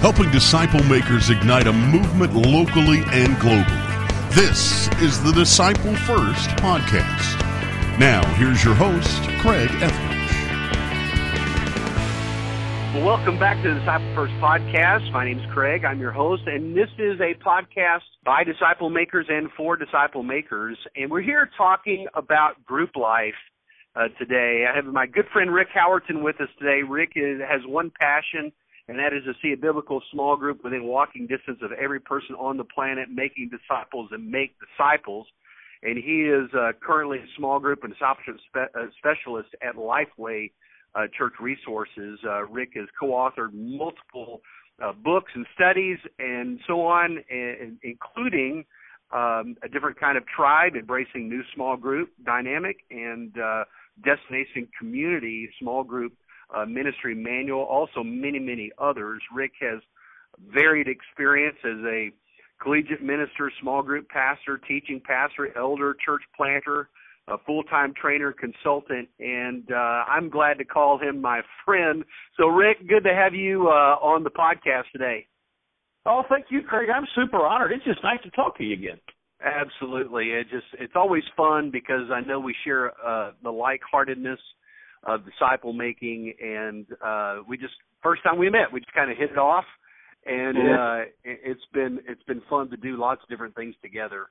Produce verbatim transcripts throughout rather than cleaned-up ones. helping disciple makers ignite a movement locally and globally. This is the Disciple First Podcast. Now, here's your host, Craig Etheridge. Well, welcome back to the Disciple First Podcast. My name is Craig. I'm your host, and this is a podcast by disciple makers and for disciple makers. And we're here talking about group life. Uh, today, I have my good friend Rick Howerton with us today. Rick is, has one passion, and that is to see a biblical small group within walking distance of every person on the planet, making disciples and make disciples. And he is uh, currently a small group and discipleship spe- uh, specialist at Lifeway uh, Church Resources. Uh, Rick has co-authored multiple uh, books and studies and so on, and, including um, A Different Kind of Tribe, Embracing New Small Group Dynamic, and uh, Destination Community Small Group uh, Ministry Manual, also many, many others. Rick has varied experience as a collegiate minister, small group pastor, teaching pastor, elder, church planter, a full-time trainer, consultant, and uh, I'm glad to call him my friend. So, Rick, good to have you uh, on the podcast today. Oh, thank you, Craig. I'm super honored. It's just nice to talk to you again. Absolutely. It just it's always fun because I know we share uh, the like-heartedness of disciple making, and uh, we just first time we met, we just kind of hit it off, and yeah. uh, it's been it's been fun to do lots of different things together.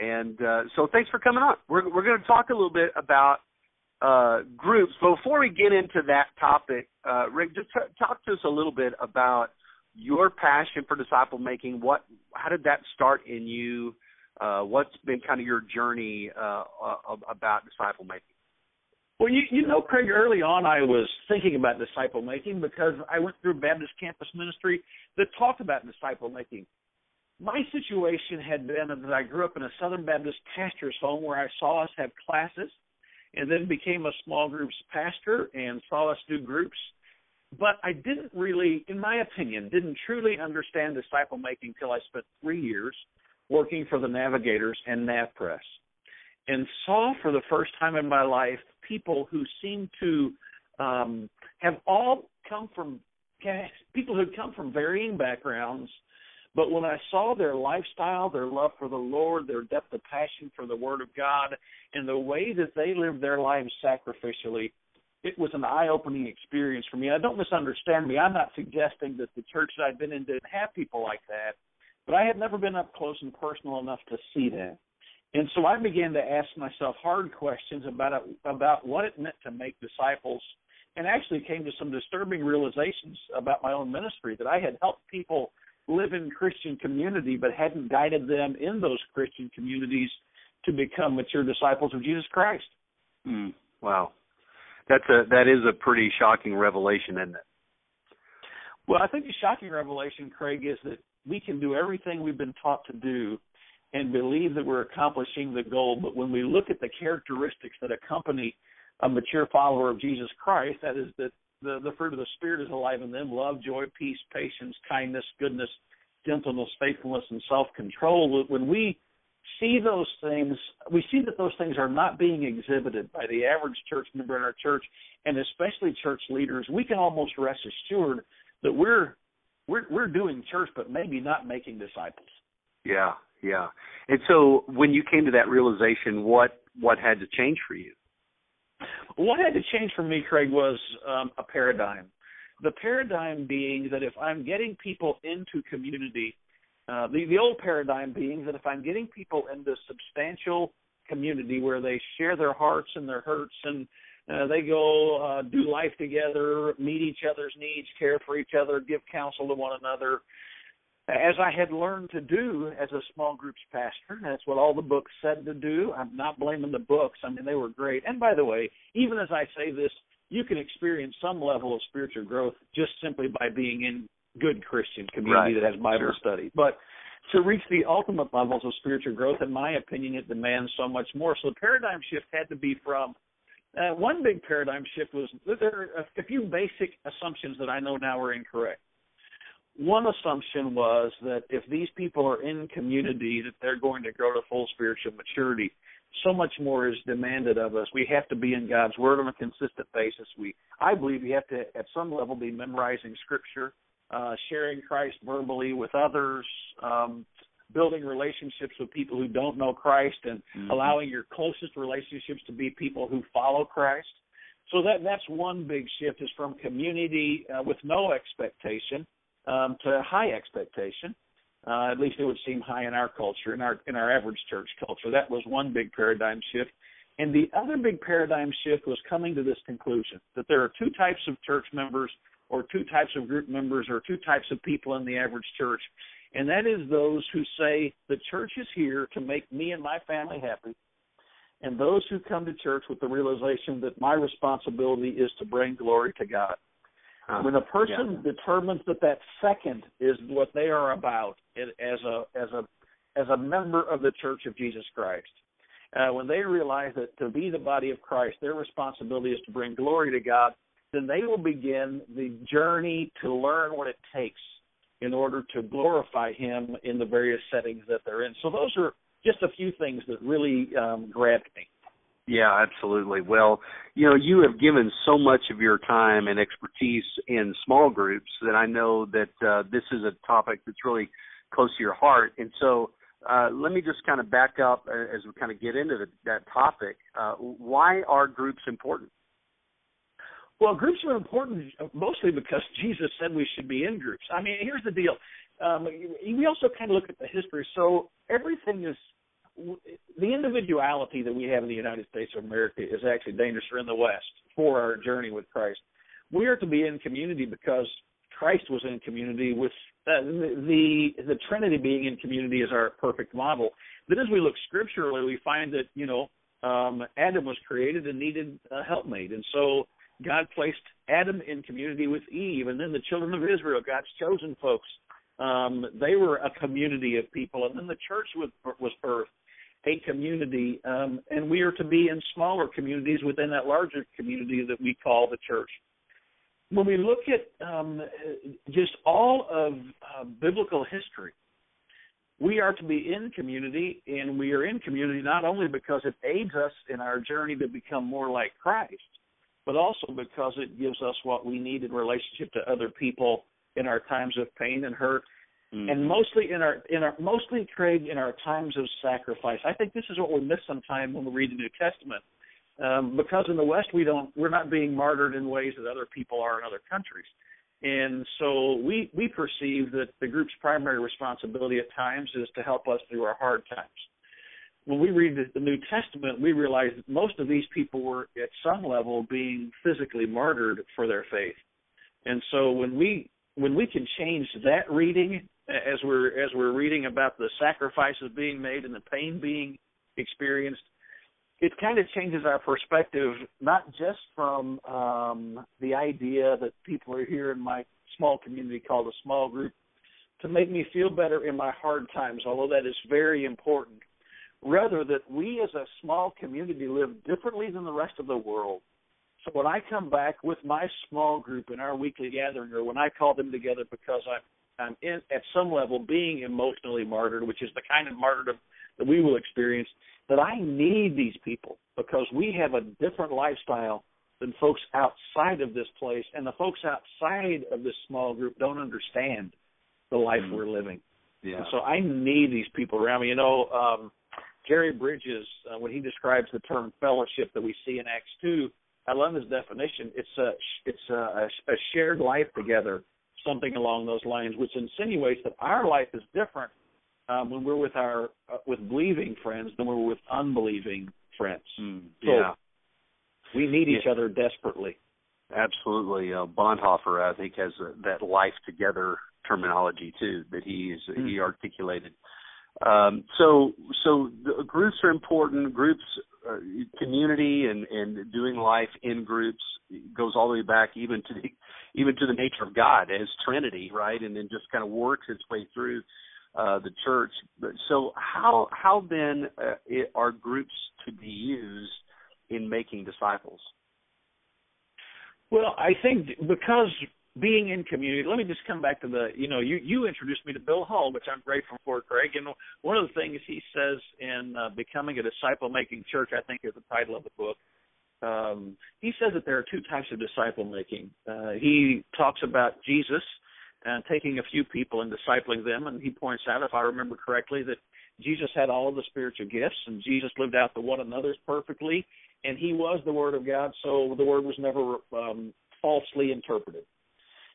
And uh, so, thanks for coming on. We're we're going to talk a little bit about uh, groups. Before we get into that topic, uh, Rick, just t- talk to us a little bit about your passion for disciple making. What how did that start in you? Uh, what's been kind of your journey uh, uh, about disciple making? Well, you, you know, Craig, early on I was thinking about disciple making because I went through Baptist campus ministry that talked about disciple making. My situation had been that I grew up in a Southern Baptist pastor's home where I saw us have classes and then became a small groups pastor and saw us do groups. But I didn't really, in my opinion, didn't truly understand disciple making until I spent three years working for the Navigators and NavPress, and saw for the first time in my life people who seemed to um, have all come from people who come from varying backgrounds, but when I saw their lifestyle, their love for the Lord, their depth of passion for the Word of God, and the way that they lived their lives sacrificially, it was an eye-opening experience for me. I don't misunderstand me. I'm not suggesting that the church that I've been in didn't have people like that, but I had never been up close and personal enough to see that. And so I began to ask myself hard questions about it, about what it meant to make disciples, and actually came to some disturbing realizations about my own ministry, that I had helped people live in Christian community but hadn't guided them in those Christian communities to become mature disciples of Jesus Christ. Mm, wow. That's a, that is a pretty shocking revelation, isn't it? Well, I think the shocking revelation, Craig, is that we can do everything we've been taught to do and believe that we're accomplishing the goal, but when we look at the characteristics that accompany a mature follower of Jesus Christ, that is that the, the fruit of the Spirit is alive in them, love, joy, peace, patience, kindness, goodness, gentleness, faithfulness, and self-control. When we see those things, we see that those things are not being exhibited by the average church member in our church, and especially church leaders. We can almost rest assured that we're We're, we're doing church, but maybe not making disciples. Yeah, yeah. And so when you came to that realization, what, what had to change for you? What had to change for me, Craig, was um, a paradigm. The paradigm being that if I'm getting people into community, uh, the, the old paradigm being that if I'm getting people into substantial community where they share their hearts and their hurts and Uh, they go uh, do life together, meet each other's needs, care for each other, give counsel to one another, as I had learned to do as a small groups pastor. That's what all the books said to do. I'm not blaming the books. I mean, they were great. And by the way, even as I say this, you can experience some level of spiritual growth just simply by being in good Christian community right. that has Bible sure. study. But to reach the ultimate levels of spiritual growth, in my opinion, it demands so much more. So the paradigm shift had to be from Uh, one big paradigm shift was that there are a few basic assumptions that I know now are incorrect. One assumption was that if these people are in community, that they're going to grow to full spiritual maturity. So much more is demanded of us. We have to be in God's Word on a consistent basis. We, I believe you have to, at some level, be memorizing Scripture. uh, sharing Christ verbally with others, um, building relationships with people who don't know Christ, and mm-hmm. allowing your closest relationships to be people who follow Christ. So that that's one big shift, is from community uh, with no expectation um, to high expectation. Uh, at least it would seem high in our culture, in our in our average church culture. That was one big paradigm shift. And the other big paradigm shift was coming to this conclusion, that there are two types of church members, or two types of group members, or two types of people in the average church. And that is those who say, the church is here to make me and my family happy, and those who come to church with the realization that my responsibility is to bring glory to God. Uh, when a person yeah. determines that that second is what they are about as a as a as a member of the Church of Jesus Christ, uh, when they realize that to be the body of Christ, their responsibility is to bring glory to God, then they will begin the journey to learn what it takes in order to glorify Him in the various settings that they're in. So those are just a few things that really um, grabbed me. Yeah, absolutely. Well, you know, you have given so much of your time and expertise in small groups that I know that uh, this is a topic that's really close to your heart. And so uh, let me just kind of back up as we kind of get into the, that topic. Uh, why are groups important? Well, groups are important mostly because Jesus said we should be in groups. I mean, here's the deal. Um, we also kind of look at the history. So everything is, the individuality that we have in the United States of America is actually dangerous for in the West for our journey with Christ. We are to be in community because Christ was in community with uh, the, the the Trinity being in community is our perfect model. Then as we look scripturally, we find that, you know, um, Adam was created and needed a helpmate. And so God placed Adam in community with Eve, and then the children of Israel, God's chosen folks, um, they were a community of people, and then the church was, was birthed, a community, um, and we are to be in smaller communities within that larger community that we call the church. When we look at um, just all of uh, biblical history, we are to be in community, and we are in community not only because it aids us in our journey to become more like Christ, but also because it gives us what we need in relationship to other people in our times of pain and hurt, mm-hmm. and mostly in our in our mostly Craig in our times of sacrifice. I think this is what we miss sometimes when we read the New Testament, um, because in the West we don't we're not being martyred in ways that other people are in other countries, and so we we perceive that the group's primary responsibility at times is to help us through our hard times. When we read the New Testament, we realize that most of these people were at some level being physically martyred for their faith. And so when we when we can change that reading as we're as we're reading about the sacrifices being made and the pain being experienced, it kind of changes our perspective, not just from um, the idea that people are here in my small community called a small group to make me feel better in my hard times, although that is very important. Rather, that we as a small community live differently than the rest of the world. So when I come back with my small group in our weekly gathering, or when I call them together because I'm, I'm in, at some level being emotionally martyred, which is the kind of martyrdom that we will experience, that I need these people because we have a different lifestyle than folks outside of this place, and the folks outside of this small group don't understand the life mm-hmm. we're living. Yeah. And so I need these people around me. You know, um, Jerry Bridges, uh, when he describes the term fellowship that we see in Acts two, I love his definition. It's a it's a, a shared life together, something along those lines, which insinuates that our life is different um, when we're with our uh, with believing friends than when we're with unbelieving friends. Mm, yeah, so we need yeah. each other desperately. Absolutely, uh, Bonhoeffer, I think, has a, that life together terminology too that he's mm. he articulated. Um, so, so the groups are important. Groups, uh, community, and, and doing life in groups goes all the way back even to the even to the nature of God as Trinity, right? And then just kind of works its way through uh, the church. But so, how how then uh, it, are groups to be used in making disciples? Well, I think because. Being in community, let me just come back to the, you know, you, you introduced me to Bill Hull, which I'm grateful for, Craig. And one of the things he says in uh, Becoming a Disciple-Making Church, I think is the title of the book, um, he says that there are two types of disciple-making. Uh, he talks about Jesus and taking a few people and discipling them. And he points out, if I remember correctly, that Jesus had all of the spiritual gifts, and Jesus lived out the one another's perfectly, and he was the Word of God, so the Word was never um, falsely interpreted.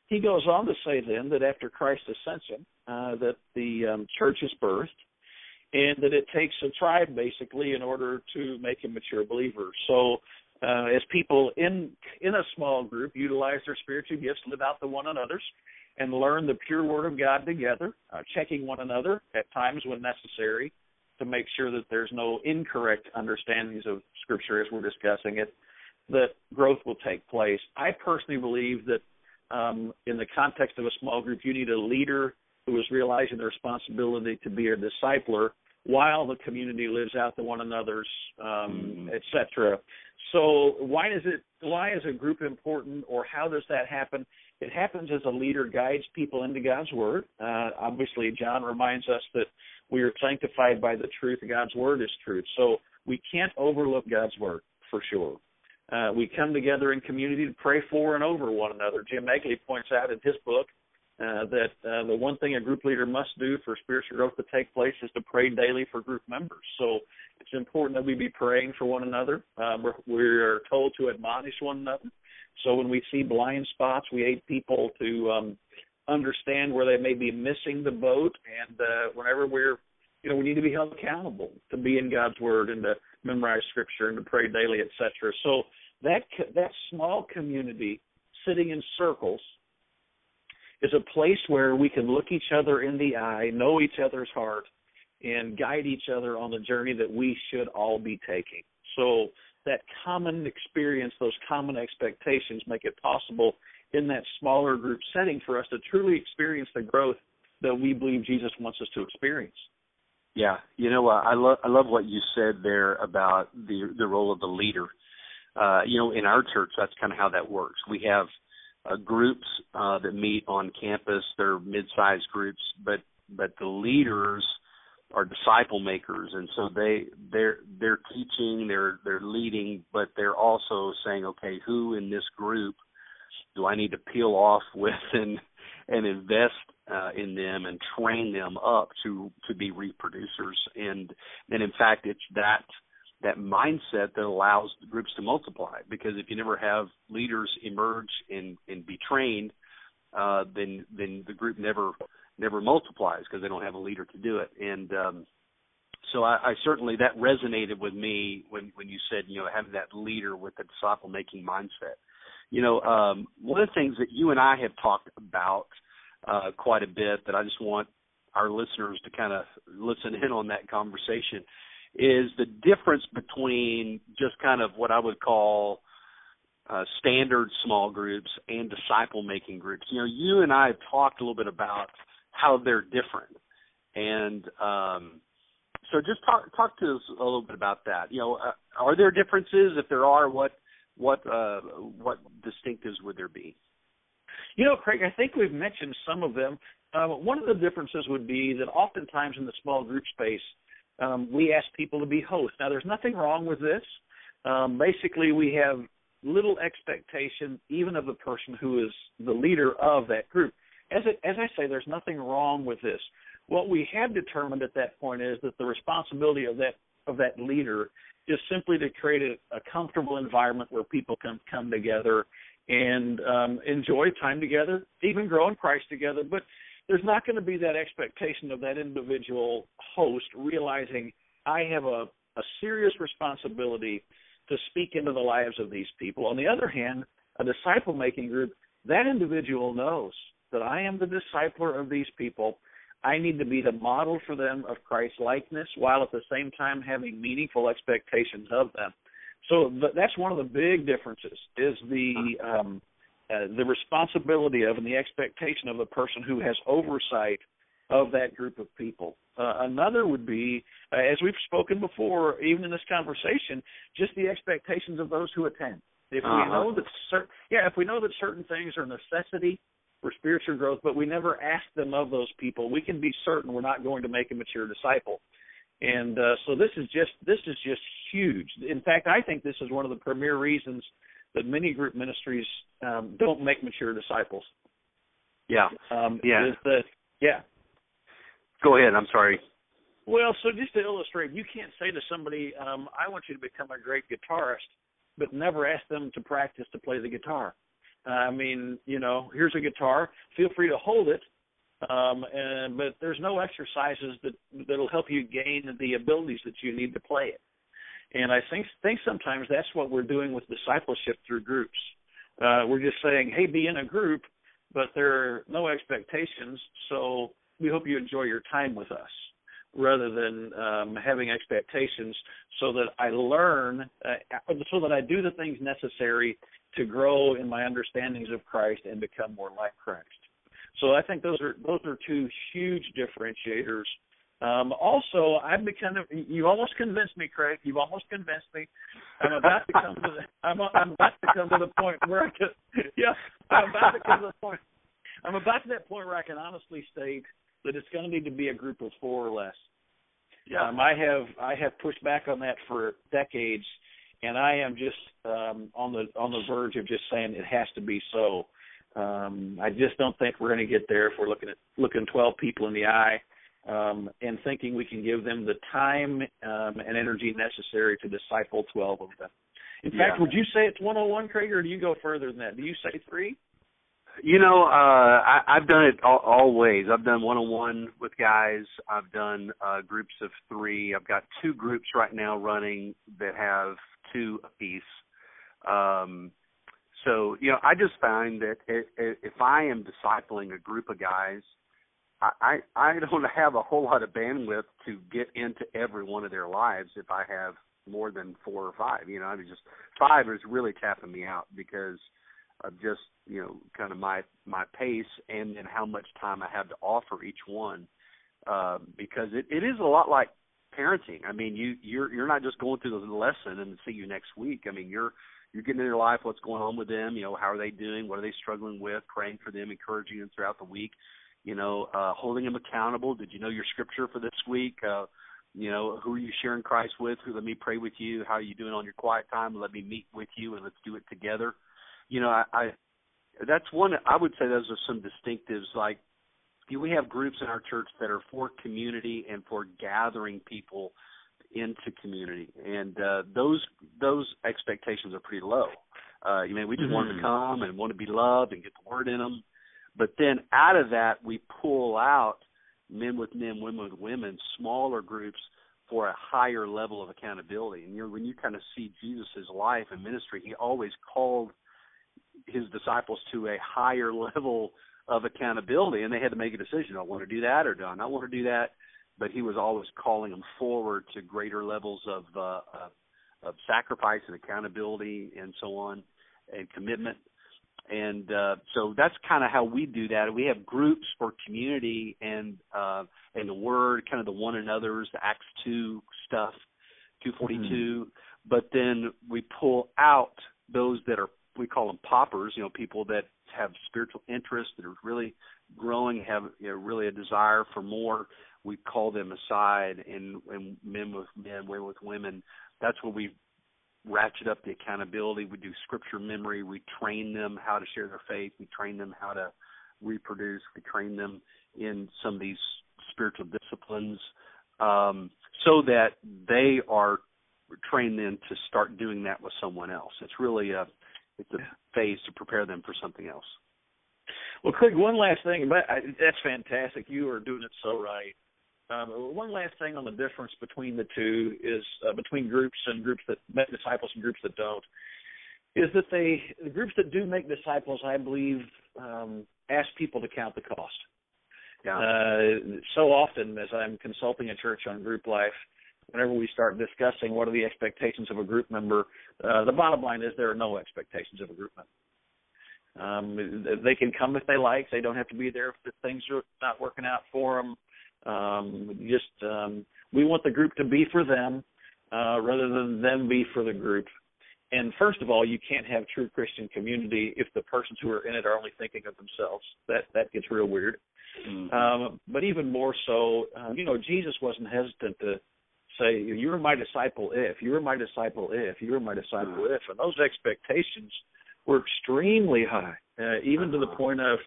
He goes on to say then that after Christ's ascension, uh, that the um, church is birthed, and that it takes a tribe, basically, in order to make a mature believer. So uh, as people in in a small group utilize their spiritual gifts, live out the one another's, and learn the pure Word of God together, uh, checking one another at times when necessary to make sure that there's no incorrect understandings of Scripture as we're discussing it, that growth will take place. I personally believe that um, in the context of a small group, you need a leader who is realizing the responsibility to be a discipler while the community lives out the one another's, um, mm-hmm. et cetera. So why does it? Why is a group important, or how does that happen? It happens as a leader guides people into God's Word. Uh, obviously, John reminds us that we are sanctified by the truth. God's Word is truth. So we can't overlook God's Word, for sure. Uh, we come together in community to pray for and over one another. Jim Magley points out in his book uh, that uh, the one thing a group leader must do for spiritual growth to take place is to pray daily for group members. So it's important that we be praying for one another. Um, we're, we're told to admonish one another. So when we see blind spots, we aid people to um, understand where they may be missing the boat. And uh, whenever we're, you know, we need to be held accountable to be in God's Word and to memorize Scripture and to pray daily, et cetera. So that that small community sitting in circles is a place where we can look each other in the eye, know each other's heart, and guide each other on the journey that we should all be taking. So that common experience, those common expectations make it possible in that smaller group setting for us to truly experience the growth that we believe Jesus wants us to experience. Yeah, you know, I love I love what you said there about the the role of the leader. Uh, you know, in our church, that's kind of how that works. We have uh, groups uh, that meet on campus. They're mid-sized groups, but but the leaders are disciple makers, and so they they're they're teaching, they're they're leading, but they're also saying, okay, who in this group do I need to peel off with and and invest uh, in them and train them up to to be reproducers? And and in fact, it's that that mindset that allows the groups to multiply, because if you never have leaders emerge and and be trained, uh, then then the group never. never multiplies because they don't have a leader to do it. And um, so I, I certainly, that resonated with me when, when you said, you know, having that leader with the disciple-making mindset. You know, um, one of the things that you and I have talked about uh, quite a bit that I just want our listeners to kind of listen in on that conversation is the difference between just kind of what I would call uh, standard small groups and disciple-making groups. You know, you and I have talked a little bit about how they're different, and um, so just talk talk to us a little bit about that. You know, uh, are there differences? If there are, what what uh, what distinctives would there be? You know, Craig, I think we've mentioned some of them. Uh, one of the differences would be that oftentimes in the small group space, um, we ask people to be hosts. Now, there's nothing wrong with this. Um, basically, we have little expectation even of the person who is the leader of that group. As, it, as I say, there's nothing wrong with this. What we have determined at that point is that the responsibility of that of that leader is simply to create a, a comfortable environment where people can come together and um, enjoy time together, even grow in Christ together. But there's not going to be that expectation of that individual host realizing I have a, a serious responsibility to speak into the lives of these people. On the other hand, a disciple-making group, that individual knows that I am the discipler of these people. I need to be the model for them of Christ's likeness while at the same time having meaningful expectations of them. So that's one of the big differences is the um, uh, the responsibility of and the expectation of the person who has oversight of that group of people. Uh, another would be, uh, as we've spoken before, even in this conversation, just the expectations of those who attend. If uh-huh. we know that cer- yeah, if we know that certain things are a necessity for spiritual growth, but we never ask them of those people, we can be certain we're not going to make a mature disciple. And uh, so this is just this is just huge. In fact, I think this is one of the premier reasons that many group ministries um, don't make mature disciples. Yeah. Um, yeah. Is that, yeah. Go ahead. I'm sorry. Well, so just to illustrate, you can't say to somebody, um, I want you to become a great guitarist, but never ask them to practice to play the guitar. Uh, I mean, you know, here's a guitar. Feel free to hold it, um, and, but there's no exercises that that'll help you gain the abilities that you need to play it. And I think think sometimes that's what we're doing with discipleship through groups. Uh, we're just saying, hey, be in a group, but there are no expectations, so we hope you enjoy your time with us, rather than um, having expectations so that I learn, uh, so that I do the things necessary to grow in my understandings of Christ and become more like Christ. So I think those are those are two huge differentiators. Um, also, I've become, you almost convinced me, Craig. You've almost convinced me. I'm about to come to the, I'm, I'm about to come to the point where I can, yeah, I'm about to come to the point. I'm about to that point where I can honestly state that it's going to need to be a group of four or less. Yeah. Um, I have I have pushed back on that for decades, and I am just um, on the on the verge of just saying it has to be so. Um, I just don't think we're going to get there if we're looking at looking twelve people in the eye um, and thinking we can give them the time um, and energy necessary to disciple twelve of them. In yeah. fact, would you say it's one oh one, Craig, or do you go further than that? Do you say three? You know, uh, I, I've done it all, all ways. I've done one-on-one with guys. I've done uh, groups of three. I've got two groups right now running that have two apiece. Um, so, you know, I just find that it, it, if I am discipling a group of guys, I, I, I don't have a whole lot of bandwidth to get into every one of their lives if I have more than four or five. You know, I mean, just five is really tapping me out because – of just, you know, kind of my, my pace and then how much time I have to offer each one uh, because it, it is a lot like parenting. I mean, you, you're you're not just going through the lesson and see you next week. I mean, you're you're getting in their life, what's going on with them, you know, how are they doing, what are they struggling with, praying for them, encouraging them throughout the week, you know, uh, holding them accountable. Did you know your scripture for this week? Uh, you know, who are you sharing Christ with? Who, let me pray with you. How are you doing on your quiet time? Let me meet with you and let's do it together. You know, I, I that's one. I would say those are some distinctives. Like, you know, we have groups in our church that are for community and for gathering people into community, and uh, those those expectations are pretty low. Uh, you know, we just mm-hmm. want them to come and want to be loved and get the word in them. But then out of that, we pull out men with men, women with women, smaller groups for a higher level of accountability. And you know, when you kind of see Jesus' life and ministry, he always called his disciples to a higher level of accountability, and they had to make a decision. I want to do that or do I not want to do that? But he was always calling them forward to greater levels of, uh, of, of sacrifice and accountability and so on and commitment. And uh, so that's kind of how we do that. We have groups for community and uh, and the word, kind of the one another's, the Acts two stuff, two forty-two. Mm-hmm. But then we pull out those that are, we call them paupers, you know, people that have spiritual interests, that are really growing, have you know, really a desire for more. We call them aside, and, and men with men, women with women. That's where we ratchet up the accountability. We do scripture memory. We train them how to share their faith. We train them how to reproduce. We train them in some of these spiritual disciplines um, so that they are trained then to start doing that with someone else. It's really a It's a phase to prepare them for something else. Well, Craig, one last thing. But I, that's fantastic. You are doing it so right. Um, one last thing on the difference between the two is uh, between groups and groups that make disciples and groups that don't is that they the groups that do make disciples, I believe, um, ask people to count the cost. Yeah. Uh, so often as I'm consulting a church on group life, whenever we start discussing what are the expectations of a group member, uh, the bottom line is there are no expectations of a group member. Um, they can come if they like. They don't have to be there if the things are not working out for them. Um, just um, we want the group to be for them uh, rather than them be for the group. And first of all, you can't have true Christian community if the persons who are in it are only thinking of themselves. That that gets real weird. Mm-hmm. Um, but even more so, uh, you know, Jesus wasn't hesitant to say, you're my disciple if, you're my disciple if, you're my disciple if. And those expectations were extremely high, uh, even to the point of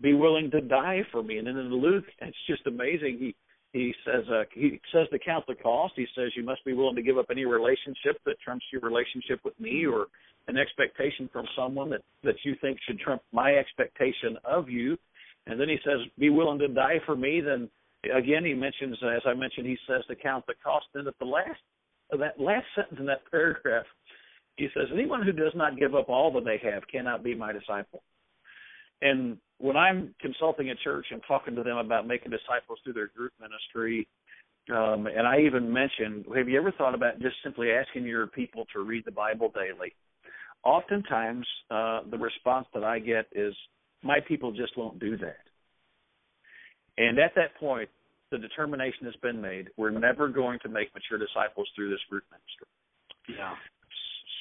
be willing to die for me. And then in Luke, it's just amazing. He he says uh, he says to count the cost. He says you must be willing to give up any relationship that trumps your relationship with me, or an expectation from someone that, that you think should trump my expectation of you. And then he says, be willing to die for me. Then again, he mentions, as I mentioned, he says to count the cost. Then at the last, that last sentence in that paragraph, he says, anyone who does not give up all that they have cannot be my disciple. And when I'm consulting a church and talking to them about making disciples through their group ministry, um, and I even mention, have you ever thought about just simply asking your people to read the Bible daily? Oftentimes, uh, the response that I get is, my people just won't do that. And at that point, the determination has been made. We're never going to make mature disciples through this group ministry. Yeah.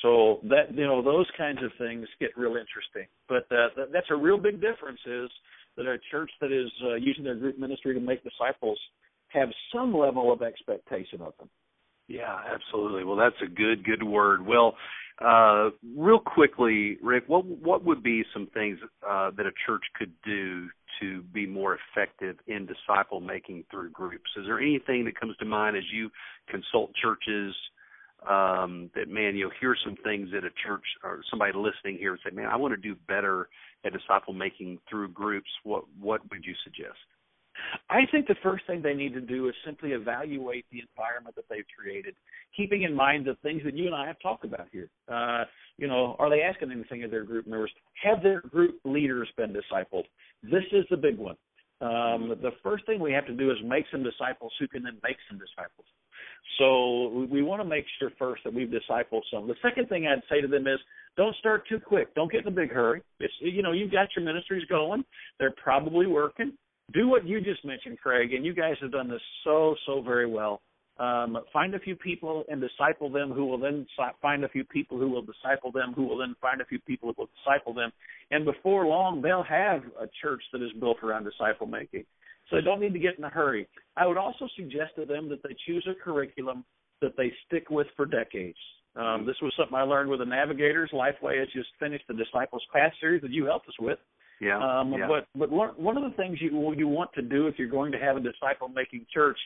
So that, you know, those kinds of things get real interesting. But uh, that's a real big difference, is that a church that is uh, using their group ministry to make disciples have some level of expectation of them. Yeah, absolutely. Well, that's a good, good word. Well, uh, real quickly, Rick, what what would be some things uh, that a church could do to be more effective in disciple making through groups? Is there anything that comes to mind as you consult churches um, that, man, you'll hear some things that a church or somebody listening here and say, man, I want to do better at disciple making through groups? What what would you suggest? I think the first thing they need to do is simply evaluate the environment that they've created, keeping in mind the things that you and I have talked about here. Uh, you know, are they asking anything of their group members? Have their group leaders been discipled? This is the big one. Um, the first thing we have to do is make some disciples who can then make some disciples. So we want to make sure first that we've discipled some. The second thing I'd say to them is, don't start too quick. Don't get in a big hurry. It's, you know, you've got your ministries going. They're probably working. Do what you just mentioned, Craig, and you guys have done this so, so very well. Um, find a few people and disciple them, who will then find a few people who will disciple them, who will then find a few people who will disciple them. And before long, they'll have a church that is built around disciple making. So they don't need to get in a hurry. I would also suggest to them that they choose a curriculum that they stick with for decades. Um, this was something I learned with the Navigators. Lifeway has just finished the Disciples' Path series that you helped us with. Yeah, um, yeah. But but one of the things you you want to do if you're going to have a disciple-making church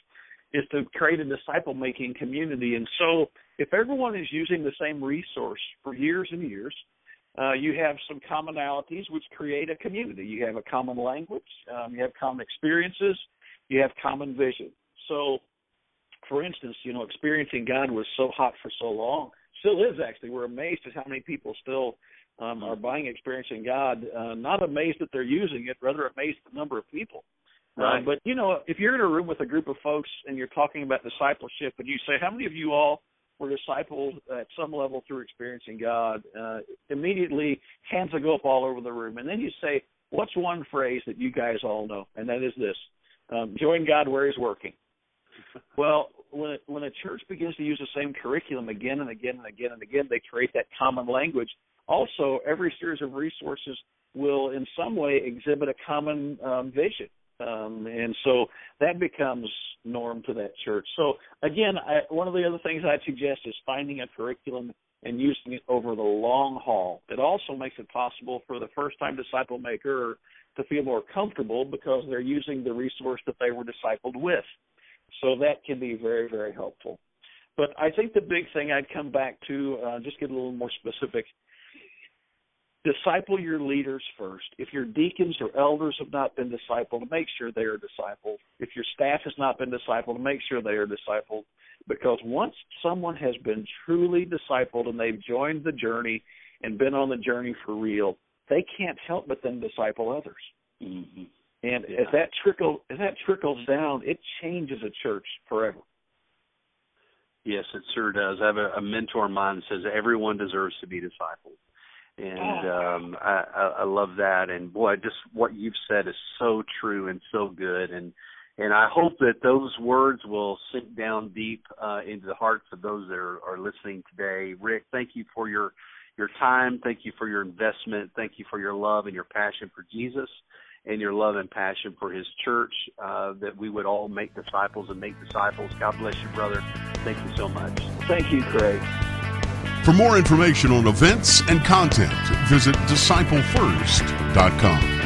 is to create a disciple-making community. And so if everyone is using the same resource for years and years, uh, you have some commonalities which create a community. You have a common language. Um, you have common experiences. You have common vision. So, for instance, you know, Experiencing God was so hot for so long. Still is, actually. We're amazed at how many people still Um, are buying Experiencing God, uh, not amazed that they're using it, rather amazed at the number of people. Right. Uh, but, you know, if you're in a room with a group of folks and you're talking about discipleship and you say, how many of you all were discipled at some level through Experiencing God, uh, immediately hands will go up all over the room. And then you say, what's one phrase that you guys all know? And that is this, um, join God where he's working. Well, when, when a church begins to use the same curriculum again and again and again and again, they create that common language. Also, every series of resources will in some way exhibit a common um, vision. Um, and so that becomes norm to that church. So, again, I, one of the other things I suggest is finding a curriculum and using it over the long haul. It also makes it possible for the first-time disciple maker to feel more comfortable because they're using the resource that they were discipled with. So that can be very, very helpful. But I think the big thing I'd come back to, uh, just get a little more specific, disciple your leaders first. If your deacons or elders have not been discipled, make sure they are discipled. If your staff has not been discipled, make sure they are discipled. Because once someone has been truly discipled and they've joined the journey and been on the journey for real, they can't help but then disciple others. Mm-hmm. And yeah. if that trickle, if that trickles down, it changes a church forever. Yes, it sure does. I have a, a mentor of mine that says everyone deserves to be discipled. And um, I, I love that. And, boy, just what you've said is so true and so good. And and I hope that those words will sink down deep uh, into the hearts of those that are, are listening today. Rick, thank you for your, your time. Thank you for your investment. Thank you for your love and your passion for Jesus and your love and passion for his church, uh, that we would all make disciples and make disciples. God bless you, brother. Thank you so much. Thank you, Craig. For more information on events and content, visit disciple first dot com.